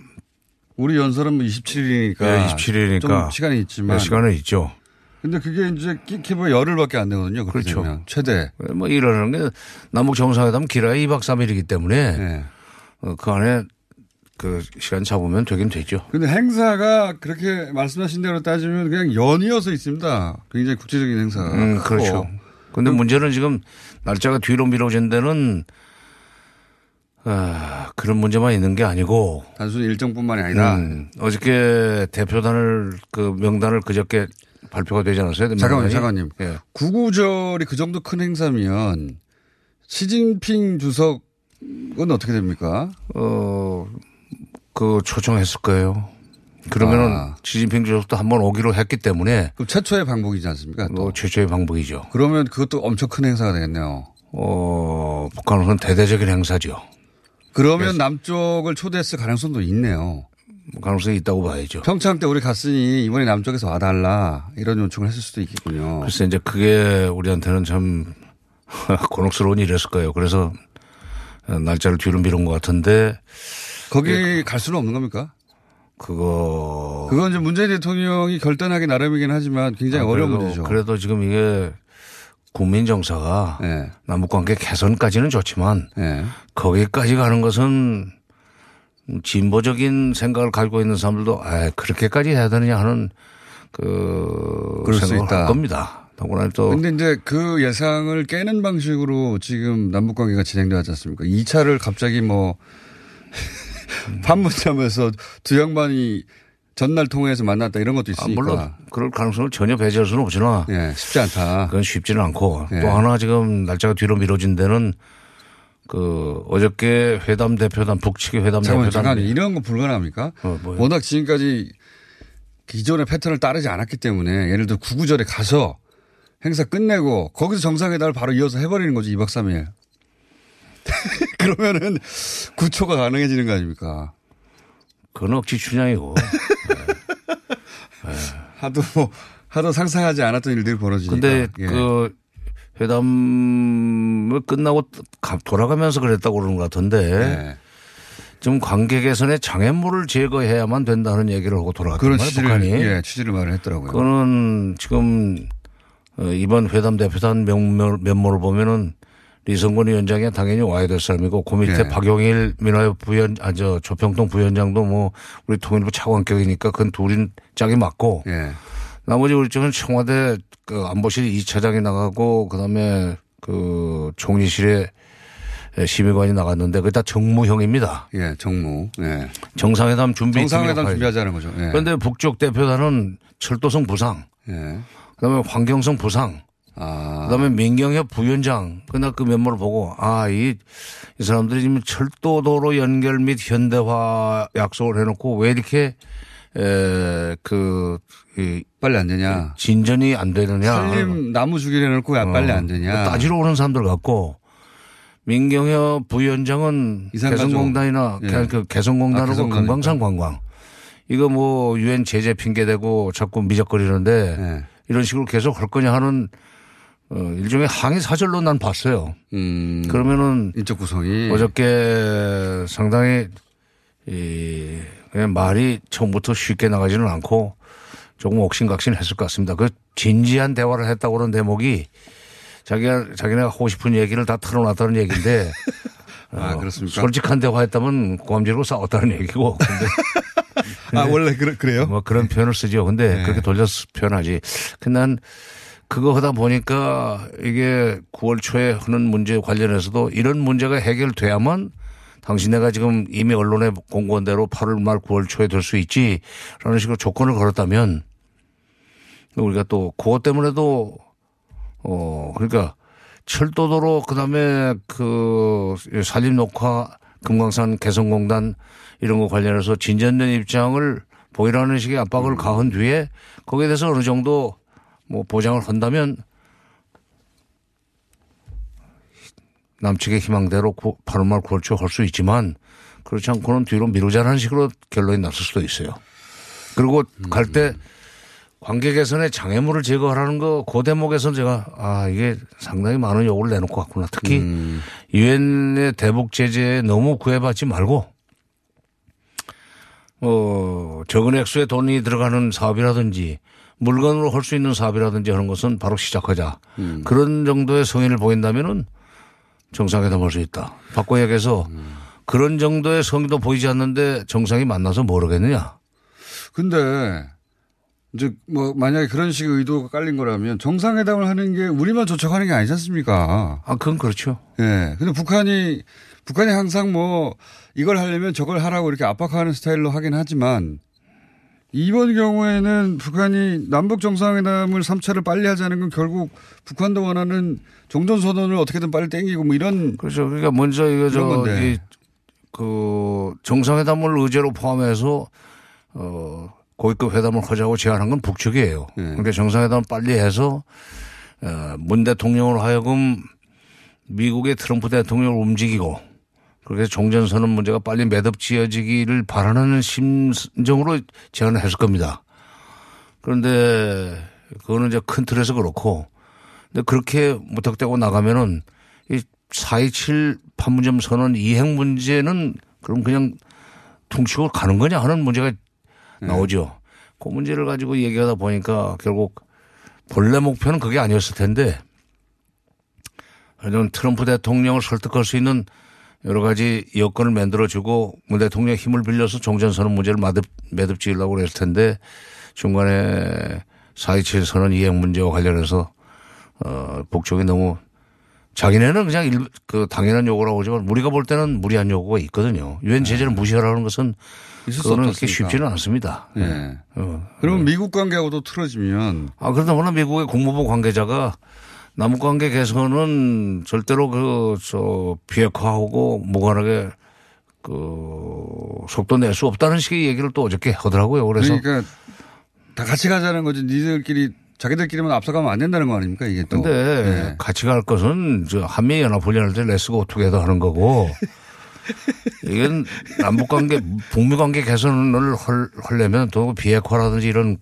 우리 연설은 뭐 27일이니까. 네, 27일이니까. 좀 시간이 있지만. 네, 시간은 있죠. 근데 그게 이제 끼키버 열흘밖에 안 되거든요. 그렇죠. 되면. 최대. 뭐 이러는 게 남북 정상회담 길어야 2박 3일이기 때문에 네. 그 안에 그 시간 잡으면 되긴 되죠. 근데 행사가 그렇게 말씀하신 대로 따지면 그냥 연이어서 있습니다. 굉장히 국제적인 행사가. 그렇죠. 근데 문제는 지금 날짜가 뒤로 미뤄진 데는 아, 그런 문제만 있는 게 아니고 단순히 일정뿐만이 아니다. 어저께 대표단을 그 명단을 그저께 발표가 되지 않았어요? 잠깐만요, 장관님. 예. 구구절이 그 정도 큰 행사면 시진핑 주석은 어떻게 됩니까? 그 초청했을 거예요. 그러면은 시진핑 주석도 한번 오기로 했기 때문에. 그럼 최초의 방북이지 않습니까? 또. 최초의 방북이죠. 그러면 그것도 엄청 큰 행사가 되겠네요. 북한으로는 대대적인 행사죠. 그러면 남쪽을 초대했을 가능성도 있네요. 가능성이 있다고 봐야죠. 평창 때 우리 갔으니 이번에 남쪽에서 와달라 이런 요청을 했을 수도 있겠군요. 글쎄 이제 그게 우리한테는 참 곤혹스러운 일이었을 거예요. 그래서 날짜를 뒤로 미룬 것 같은데. 거기 갈 수는 없는 겁니까? 그건 이제 문재인 대통령이 결단하기 나름이긴 하지만 굉장히 어려운 문제죠. 그래도 지금 이게 국민 정서가 네. 남북관계 개선까지는 좋지만 네. 거기까지 가는 것은 진보적인 생각을 가지고 있는 사람들도 그렇게까지 해야 되느냐 하는 그 생각을 할 겁니다. 더구나 또. 그런데 이제 그 예상을 깨는 방식으로 지금 남북관계가 진행되었지 않습니까? 2차를 갑자기 뭐 판문점에서 두 양반이 전날 통해서 만났다 이런 것도 있으니까. 물론 그럴 가능성을 전혀 배제할 수는 없으나. 예, 쉽지 않다. 그건 쉽지는 않고. 예. 또 하나 지금 날짜가 뒤로 미뤄진 데는 그 어저께 회담 대표단 북측의 회담 대표단. 잠깐 이런 거 불가능합니까? 워낙 지금까지 기존의 패턴을 따르지 않았기 때문에 예를 들어 구구절에 가서 행사 끝내고 거기서 정상회담을 바로 이어서 해버리는 거죠. 2박 3일. 그러면은 구초가 가능해지는 거 아닙니까? 그건 억지 춘향이고. 네. 하도 상상하지 않았던 일들이 벌어지니까. 근데 그 회담을 끝나고 돌아가면서 그랬다고 그러는 것 같은데 좀 관계 개선에 장애물을 제거해야만 된다는 얘기를 하고 돌아갔단 말이에요. 북한이. 예, 취지를 말을 했더라고요. 그거는 지금 이번 회담 대표단 면모를 보면은 리성곤 위원장이 당연히 와야 될 사람이고 그 밑에 박용일 민화협 부위원, 조평통 부위원장도 뭐 우리 통일부 차관격이니까 그건 둘이 짝이 맞고 나머지 우리 쪽은 청와대 그 안보실 2차장이 나가고 그다음에 그 총리실에 심의관이 나갔는데 그게 다 정무형입니다. 예, 정무. 예. 정상회담 준비하자는 거죠. 예. 그런데 북쪽 대표단은 철도성 부상, 그다음에 환경성 부상. 그다음에 민경협 부위원장 그날 그 면모를 보고 이 사람들이 지금 철도도로 연결 및 현대화 약속을 해놓고 왜 이렇게 빨리 안 되냐 진전이 안 되느냐 산림 나무 주기로 해놓고 빨리 안 되냐 따지러 오는 사람들 같고 민경협 부위원장은 개성공단이나 개성공단하고 금강산 관광 이거 뭐 유엔 제재 핑계대고 자꾸 미적거리는데 이런 식으로 계속 할 거냐 하는. 일종의 항의 사절로 난 봤어요. 그러면은 인적 구성이 어저께 상당히 그냥 말이 처음부터 쉽게 나가지는 않고 조금 옥신각신했을 것 같습니다. 그 진지한 대화를 했다고 그런 대목이 자기네가 하고 싶은 얘기를 다 털어놨다는 얘기인데 그렇습니까? 솔직한 대화했다면 고함지르고 싸웠다는 얘기고. 근데 원래 그래요? 뭐 그런 표현을 쓰죠. 근데 그렇게 돌려서 표현하지. 난 그거 하다 보니까 이게 9월 초에 하는 문제 관련해서도 이런 문제가 해결돼야만 당신네가 지금 이미 언론에 공고한 대로 8월 말 9월 초에 될 수 있지라는 식으로 조건을 걸었다면 우리가 또 그것 때문에도 그러니까 철도도로 그다음에 그 산림 녹화 금강산 개성공단 이런 거 관련해서 진전된 입장을 보이라는 식의 압박을 가한 뒤에 거기에 대해서 어느 정도 뭐 보장을 한다면 남측의 희망대로 8월 말 9월 초 할 수 있지만 그렇지 않고는 뒤로 미루자는 식으로 결론이 났을 수도 있어요. 그리고 갈 때 관계 개선에 장애물을 제거하라는 거 그 대목에서는 제가 이게 상당히 많은 요구를 내놓고 갔구나. 특히 유엔의 대북 제재에 너무 구애받지 말고 적은 액수의 돈이 들어가는 사업이라든지 물건으로 할 수 있는 사업이라든지 하는 것은 바로 시작하자. 그런 정도의 성의를 보인다면은 정상회담 할 수 있다. 바꿔 얘기해서 그런 정도의 성의도 보이지 않는데 정상이 만나서 모르겠느냐. 근데 이제 뭐 만약에 그런 식의 의도가 깔린 거라면 정상회담을 하는 게 우리만 조척하는 게 아니지 않습니까? 그건 그렇죠. 예. 근데 북한이 북한이 항상 뭐 이걸 하려면 저걸 하라고 이렇게 압박하는 스타일로 하긴 하지만 이번 경우에는 북한이 남북 정상회담을 3차를 빨리 하자는 건 결국 북한도 원하는 종전선언을 어떻게든 빨리 땡기고 뭐 이런. 그렇죠. 그러니까 먼저 이거 그 정상회담을 의제로 포함해서 고위급 회담을 하자고 제안한 건 북측이에요. 네. 그러니까 정상회담을 빨리 해서 문 대통령으로 하여금 미국의 트럼프 대통령을 움직이고 그렇게 종전선언 문제가 빨리 매듭지어지기를 바라는 심정으로 제안을 했을 겁니다. 그런데 그거는 이제 큰 틀에서 그렇고 근데 그렇게 무턱대고 나가면은 이 4.27 판문점 선언 이행 문제는 그럼 그냥 퉁치고 가는 거냐 하는 문제가 나오죠. 그 문제를 가지고 얘기하다 보니까 결국 본래 목표는 그게 아니었을 텐데 트럼프 대통령을 설득할 수 있는 여러 가지 여건을 만들어주고 문 대통령 힘을 빌려서 종전선언 문제를 매듭지으려고 그랬을 텐데 중간에 4.27 선언 이행 문제와 관련해서 북쪽이 너무 자기네는 그냥 그 당연한 요구라고 하지만 우리가 볼 때는 무리한 요구가 있거든요. 유엔 제재를 무시하라는 것은 그거는 그렇게 쉽지는 않습니다. 네. 그러면 미국 관계하고도 틀어지면. 아, 그러다 보면 미국의 국무부 관계자가 남북 관계 개선은 절대로 비핵화하고 무관하게 속도 낼 수 없다는 식의 얘기를 또 어저께 하더라고요. 그래서. 그러니까 다 같이 가자는 거지. 니들끼리. 자기들끼리만 앞서가면 안 된다는 거 아닙니까 이게 또. 그런데 네. 같이 갈 것은 한미연합훈련할 때 Let's go together 하는 거고 이건 남북관계 북미관계 개선을 하려면 또 비핵화라든지 이런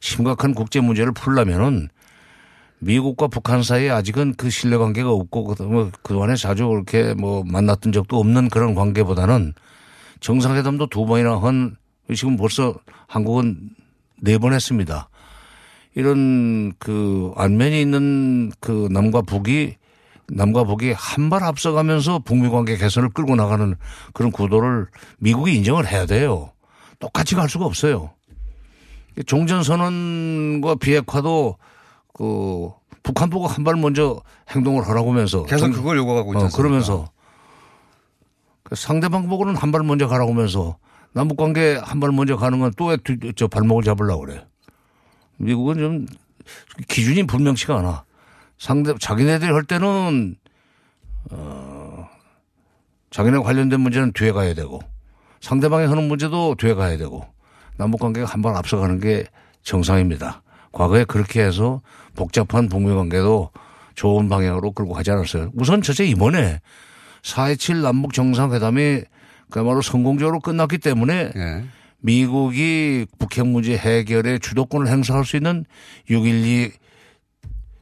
심각한 국제 문제를 풀려면은 미국과 북한 사이에 아직은 그 신뢰관계가 없고 그동안에 자주 그렇게 뭐 만났던 적도 없는 그런 관계보다는 정상회담도 2번이나 한 지금 벌써 한국은 4번 했습니다. 이런 그 안면이 있는 그 남과 북이 한 발 앞서가면서 북미 관계 개선을 끌고 나가는 그런 구도를 미국이 인정을 해야 돼요. 똑같이 갈 수가 없어요. 종전선언과 비핵화도 그 북한보고 한 발 먼저 행동을 하라고 하면서 계속 그걸 요구하고 있지 않습니까? 그러면서 상대방 보고는 한 발 먼저 가라고 하면서 남북 관계 한 발 먼저 가는 건 또 왜 발목을 잡으려고 그래요. 미국은 좀 기준이 분명치가 않아. 자기네들이 할 때는, 자기네 관련된 문제는 뒤에 가야 되고 상대방이 하는 문제도 뒤에 가야 되고 남북관계가 한 발 앞서가는 게 정상입니다. 과거에 그렇게 해서 복잡한 북미관계도 좋은 방향으로 끌고 가지 않았어요. 우선 첫째 이번에 4.27 남북정상회담이 그야말로 성공적으로 끝났기 때문에 네. 미국이 북핵 문제 해결에 주도권을 행사할 수 있는 6.12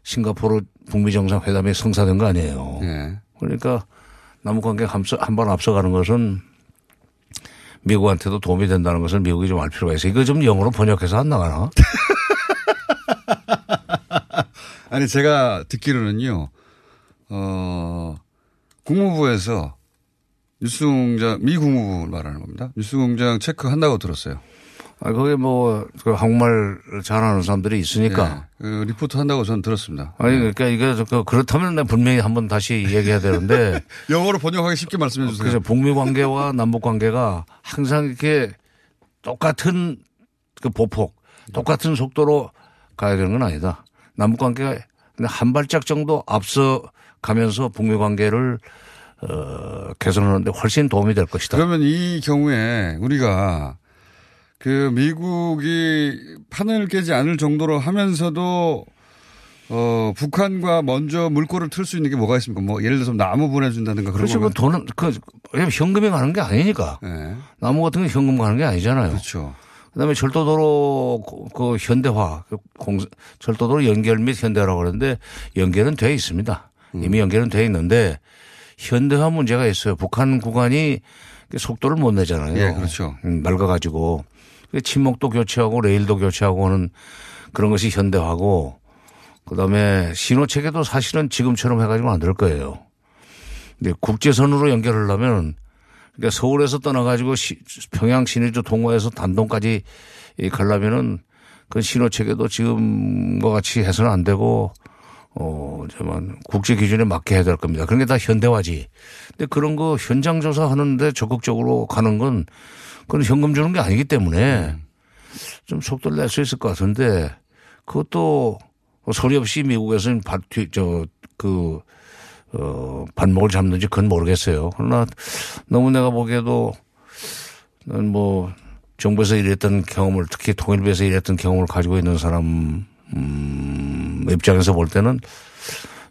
싱가포르 북미 정상회담이 성사된 거 아니에요. 네. 그러니까 남북관계 한 발 앞서가는 것은 미국한테도 도움이 된다는 것을 미국이 좀 알 필요가 있어요. 이거 좀 영어로 번역해서 안 나가나? 아니 제가 듣기로는요. 국무부에서 뉴스공장 미 국무부 말하는 겁니다. 뉴스공장 체크한다고 들었어요. 아 거기 뭐 그 한국말 잘하는 사람들이 있으니까 네, 그 리포트 한다고 저는 들었습니다. 아니 그러니까 이거 그렇다면 내가 분명히 한번 다시 얘기해야 되는데 영어로 번역하기 쉽게 말씀해 주세요. 그래서 북미 관계와 남북 관계가 항상 이렇게 똑같은 그 보폭, 똑같은 속도로 가야 되는 건 아니다. 남북 관계가 한 발짝 정도 앞서 가면서 북미 관계를 개선하는데 훨씬 도움이 될 것이다. 그러면 이 경우에 우리가 그 미국이 판을 깨지 않을 정도로 하면서도 북한과 먼저 물꼬를 틀 수 있는 게 뭐가 있습니까? 뭐 예를 들어서 나무 보내준다든가 그런 거. 그렇죠. 돈은 현금에 가는 게 아니니까. 네. 나무 같은 게 현금 가는 게 아니잖아요. 그렇죠. 그다음에 절도도로 그 현대화, 절도도로 연결 및 현대화라고 그러는데 연결은 돼 있습니다. 이미 연결은 돼 있는데. 현대화 문제가 있어요. 북한 구간이 속도를 못 내잖아요. 예, 그렇죠. 낡아가지고 침목도 교체하고 레일도 교체하고 하는 그런 것이 현대화고 그다음에 신호체계도 사실은 지금처럼 해가지고는 안 될 거예요. 근데 국제선으로 연결하려면 그러니까 서울에서 떠나가지고 평양 신의주 동호에서 단동까지 가려면은 그 신호체계도 지금과 같이 해서는 안 되고 저만 국제 기준에 맞게 해야 될 겁니다. 그런 게 다 현대화지. 근데 그런 거 현장 조사하는데 적극적으로 가는 건 그건 현금 주는 게 아니기 때문에 좀 속도를 낼 수 있을 것 같은데 그것도 소리 없이 미국에서는 발목을 잡는지 그건 모르겠어요. 그러나 너무 내가 보기에도 뭐 정부에서 일했던 경험을 특히 통일부에서 일했던 경험을 가지고 있는 사람 입장에서 볼 때는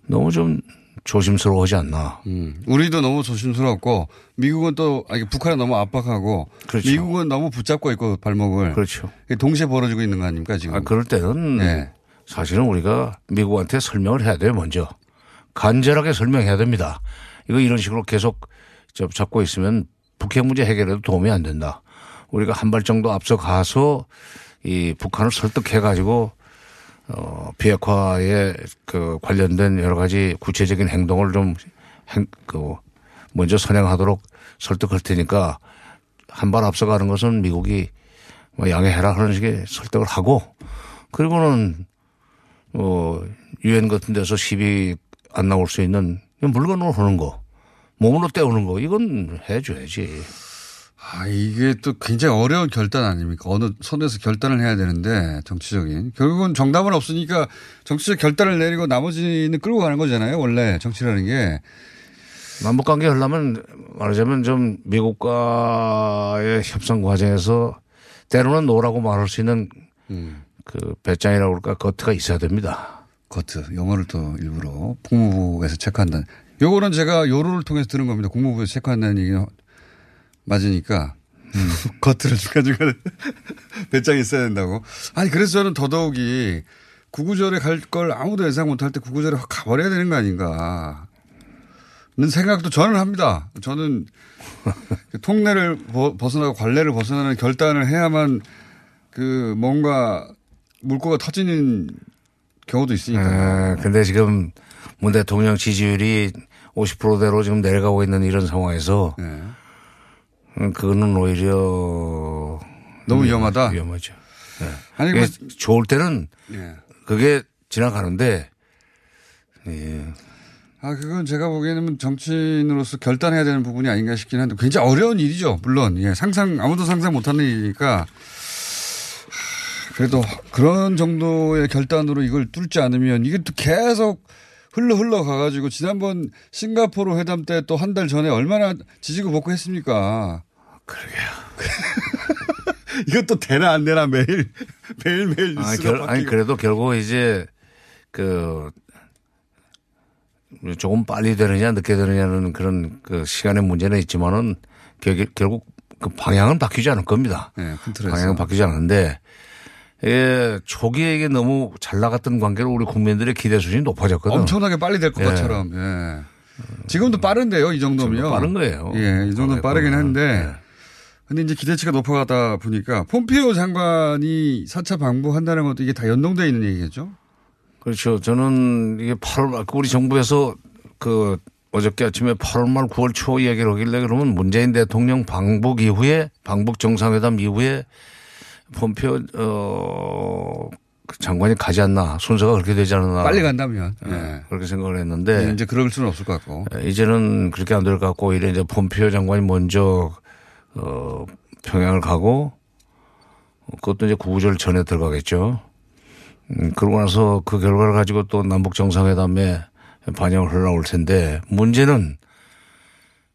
너무 좀 조심스러워하지 않나. 우리도 너무 조심스럽고 미국은 또 북한에 너무 압박하고 그렇죠. 미국은 너무 붙잡고 있고 발목을. 그렇죠. 동시에 벌어지고 있는 거 아닙니까 지금. 그럴 때는 네. 사실은 우리가 미국한테 설명을 해야 돼요 먼저. 간절하게 설명해야 됩니다. 이거 이런 식으로 계속 잡고 있으면 북핵 문제 해결에도 도움이 안 된다. 우리가 한 발 정도 앞서가서 이 북한을 설득해가지고 비핵화에 관련된 여러 가지 구체적인 행동을 좀 먼저 선행하도록 설득할 테니까 한 발 앞서가는 것은 미국이 양해해라 하는 식의 설득을 하고 그리고는 유엔 같은 데서 시비 안 나올 수 있는 물건으로 하는 거, 몸으로 때우는 거 이건 해줘야지. 이게 또 굉장히 어려운 결단 아닙니까? 어느 선에서 결단을 해야 되는데 정치적인. 결국은 정답은 없으니까 정치적 결단을 내리고 나머지는 끌고 가는 거잖아요. 원래 정치라는 게. 남북관계 하려면 말하자면 좀 미국과의 협상 과정에서 때로는 노라고 말할 수 있는 그 배짱이라고 그럴까 거트가 있어야 됩니다. 거트. 영어를 또 일부러 국무부에서 체크한다는. 요거는 제가 요로를 통해서 들은 겁니다. 국무부에서 체크한다는 얘기는. 맞으니까 겉으로 중간중간에 배짱이 있어야 된다고. 그래서 저는 더더욱이 구구절에 갈 걸 아무도 예상 못할 때 구구절에 확 가버려야 되는 거 아닌가 는 생각도 저는 합니다. 저는 통례를 벗어나고 관례를 벗어나는 결단을 해야만 그 뭔가 물꼬가 터지는 경우도 있으니까. 근데 지금 문 대통령 지지율이 50%대로 지금 내려가고 있는 이런 상황에서 네. 그거는 오히려 너무 위험하다. 위험하죠. 네. 아니 뭐 좋을 때는 예. 그게 지나가는데. 예. 그건 제가 보기에는 정치인으로서 결단해야 되는 부분이 아닌가 싶긴 한데 굉장히 어려운 일이죠. 물론 예. 아무도 상상 못하는 일이니까 그래도 그런 정도의 결단으로 이걸 뚫지 않으면 이게 또 계속. 흘러 가가지고 지난번 싱가포르 회담 때 또 한 달 전에 얼마나 지지고 볶고 했습니까? 그러게요. 이것도 되나 안 되나 매일 뉴스가 바뀌고. 그래도 결국 이제 조금 빨리 되느냐 늦게 되느냐는 그런 시간의 문제는 있지만은 결국 그 방향은 바뀌지 않을 겁니다. 네, 큰 틀에서. 방향은 바뀌지 않는데. 예, 초기에 이게 너무 잘 나갔던 관계로 우리 국민들의 기대 수준이 높아졌거든요. 엄청나게 빨리 될 것 것처럼. 예. 지금도 빠른데요, 이 정도면. 빠른 거예요. 예, 이 정도는 빠르긴 한데. 예. 근데 이제 기대치가 높아가다 보니까 폼페이오 장관이 4차 방북한다는 것도 이게 다 연동되어 있는 얘기겠죠? 그렇죠. 저는 이게 8월, 우리 정부에서 어저께 아침에 8월 말 9월 초 이야기를 하길래 그러면 문재인 대통령 방북 이후에 방북 정상회담 이후에 폼페이오 장관이 가지 않나 순서가 그렇게 되지 않나 빨리 간다면 네. 그렇게 생각을 했는데 이제 그럴 수는 없을 것 같고 이제는 그렇게 안 될 것 같고 오히려 이제 폼페이오 장관이 먼저 평양을 가고 그것도 이제 구구절 전에 들어가겠죠. 그러고 나서 그 결과를 가지고 또 남북 정상회담에 반영을 흘러올 텐데 문제는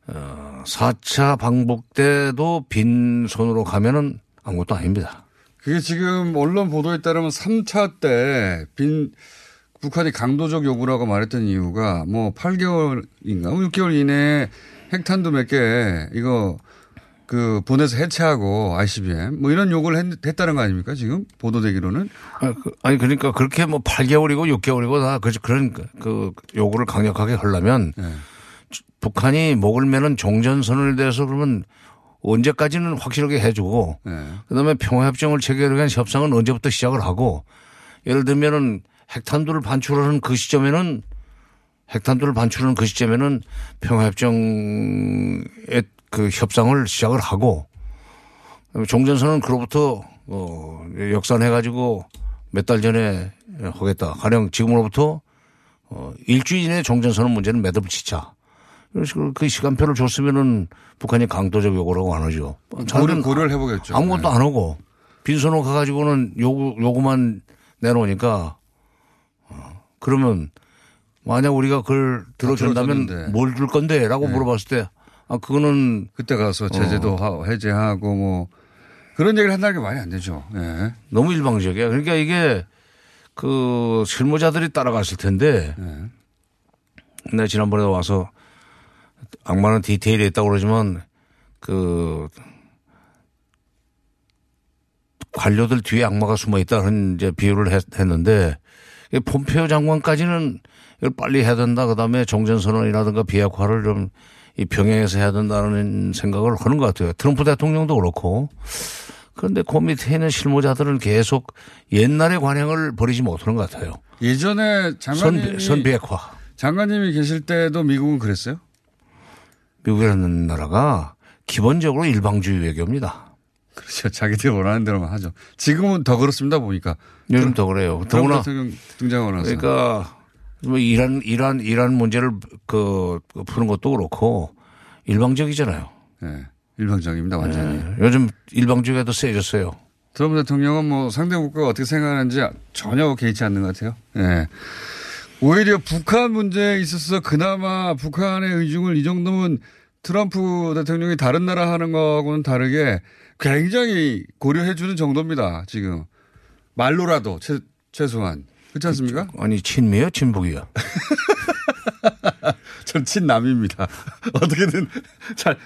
4차 방북 때도 빈손으로 가면은 아무것도 아닙니다. 그게 지금 언론 보도에 따르면 3차 때 북한이 강도적 요구라고 말했던 이유가 뭐 8개월인가 6개월 이내에 핵탄두 몇 개 이거 보내서 해체하고 ICBM 뭐 이런 요구를 했다는 거 아닙니까 지금 보도되기로는? 그러니까 그렇게 뭐 8개월이고 6개월이고 다 그런 요구를 강력하게 하려면 네. 북한이 목을 매는 종전선을 대해서 그러면 언제까지는 확실하게 해주고 네. 그다음에 평화협정을 체결하기 위한 협상은 언제부터 시작을 하고 예를 들면은 핵탄두를 반출하는 그 시점에는 평화협정의 협상을 시작을 하고 종전선은 그로부터 역산해가지고 몇 달 전에 하겠다. 가령 지금으로부터 일주일 이내 종전선언 문제는 매듭지자. 그래서 그 시간표를 줬으면은 북한이 강도적 요구라고 안 하죠. 고려를 해보겠죠. 아무것도 안 하고 빈손으로 가가지고는 요구만 내놓으니까 그러면 만약 우리가 그걸 들어준다면 뭘 줄 건데 라고 물어봤을 때 아, 그거는 그때 가서 제재도 해제하고 뭐 그런 얘기를 한다는 게 말이 안 되죠. 예. 너무 일방적이야. 그러니까 이게 그 실무자들이 따라갔을 텐데 내가 지난번에 와서 악마는 디테일이 있다고 그러지만 그 관료들 뒤에 악마가 숨어 있다는 이제 비유를 했는데 폼페이오 장관까지는 이걸 빨리 해야 된다. 그다음에 종전선언이라든가 비핵화를 좀 이 병행해서 해야 된다는 생각을 하는 것 같아요. 트럼프 대통령도 그렇고. 그런데 그 밑에 있는 실무자들은 계속 옛날의 관행을 버리지 못하는 것 같아요. 예전에 장관님이 선비핵화. 장관님이 계실 때도 미국은 그랬어요? 미국이라는 나라가 기본적으로 일방주의 외교입니다. 그렇죠. 자기들이 원하는 대로만 하죠. 지금은 더 그렇습니다 보니까. 요즘 더 그래요. 더구나 등장을 하죠. 그러니까 뭐 이란 문제를 그 푸는 것도 그렇고 일방적이잖아요. 네, 일방적입니다 완전히. 네, 요즘 일방주의가 더 세졌어요. 트럼프 대통령은 뭐 상대 국가가 어떻게 생각하는지 전혀 개의치 않는 것 같아요. 네. 오히려 북한 문제에 있어서 그나마 북한의 의중을 이 정도면 트럼프 대통령이 다른 나라 하는 거하고는 다르게 굉장히 고려해 주는 정도입니다. 지금 말로라도 최소한. 그렇지 않습니까? 아니 친미요 친북이요. 전 친남입니다. 어떻게든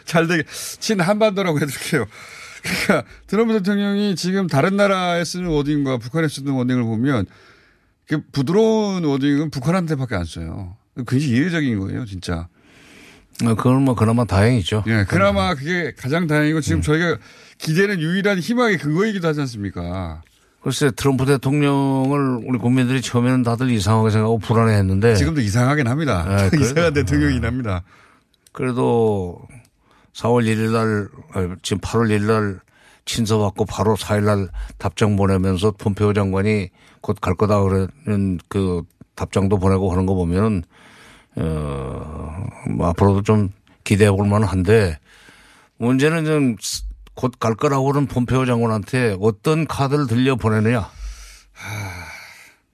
잘 되게 친한반도라고 해드릴게요. 그러니까 트럼프 대통령이 지금 다른 나라에 쓰는 워딩과 북한에 쓰는 워딩을 보면 그 부드러운 워딩은 북한한테밖에 안 써요. 굉장히 예외적인 거예요, 진짜. 그건 뭐 그나마 다행이죠. 예, 그나마 그게 가장 다행이고 지금 저희가 기대는 유일한 희망의 근거이기도 하지 않습니까? 글쎄 트럼프 대통령을 우리 국민들이 처음에는 다들 이상하게 생각하고 불안해했는데 지금도 이상하긴 합니다. 네, 이상한 대통령이긴 합니다. 그래도 4월 1일 날 지금 8월 1일 날 친서받고 바로 4일 날 답장 보내면서 폼페이오 장관이 곧 갈 거다 그러는 그 답장도 보내고 하는 거 보면 뭐 앞으로도 좀 기대해 볼 만한데 문제는 좀 곧 갈 거라고는 폼페이오 장관한테 어떤 카드를 들려 보내느냐.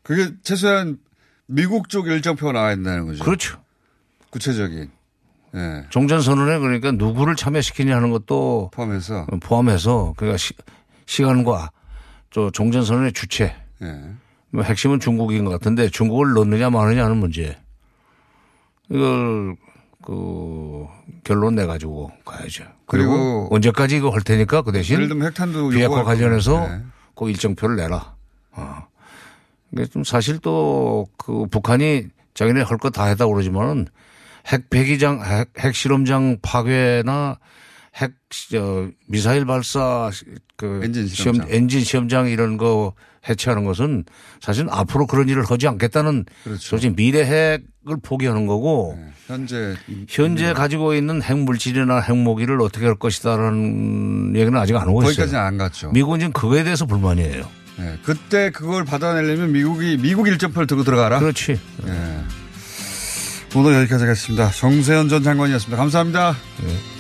그게 최소한 미국 쪽 일정표가 나와 있다는 거죠. 그렇죠. 구체적인. 네. 종전선언에 그러니까 누구를 참여시키냐 하는 것도 포함해서 그러니까 시간과 또 종전선언의 주체. 네. 핵심은 중국인 것 같은데 중국을 넣느냐 마느냐 하는 문제. 이걸 그 결론 내 가지고 가야죠. 그리고 언제까지 이거 할 테니까 그 대신 예를 들면 핵탄두 비핵화 관련해서 네. 그 일정표를 내라. 그러니까 좀 사실 또 그 북한이 자기네 할 거 다 했다고 그러지만은 핵배기장, 핵실험장 파괴나 미사일 발사 그 엔진 시험장 이런 거 해체하는 것은 사실 앞으로 그런 일을 하지 않겠다는 솔직히 미래 핵을 포기하는 거고 네. 현재 가지고 있는 핵물질이나 핵무기를 어떻게 할 것이다라는 얘기는 아직 안 오고 있어요. 거기까지는 안 갔죠. 미국은 지금 그거에 대해서 불만이에요. 네. 그때 그걸 받아내려면 미국 일정표를 들고 들어가라. 그렇지. 네. 오늘 여기까지 하겠습니다. 정세현 전 장관이었습니다. 감사합니다. 네.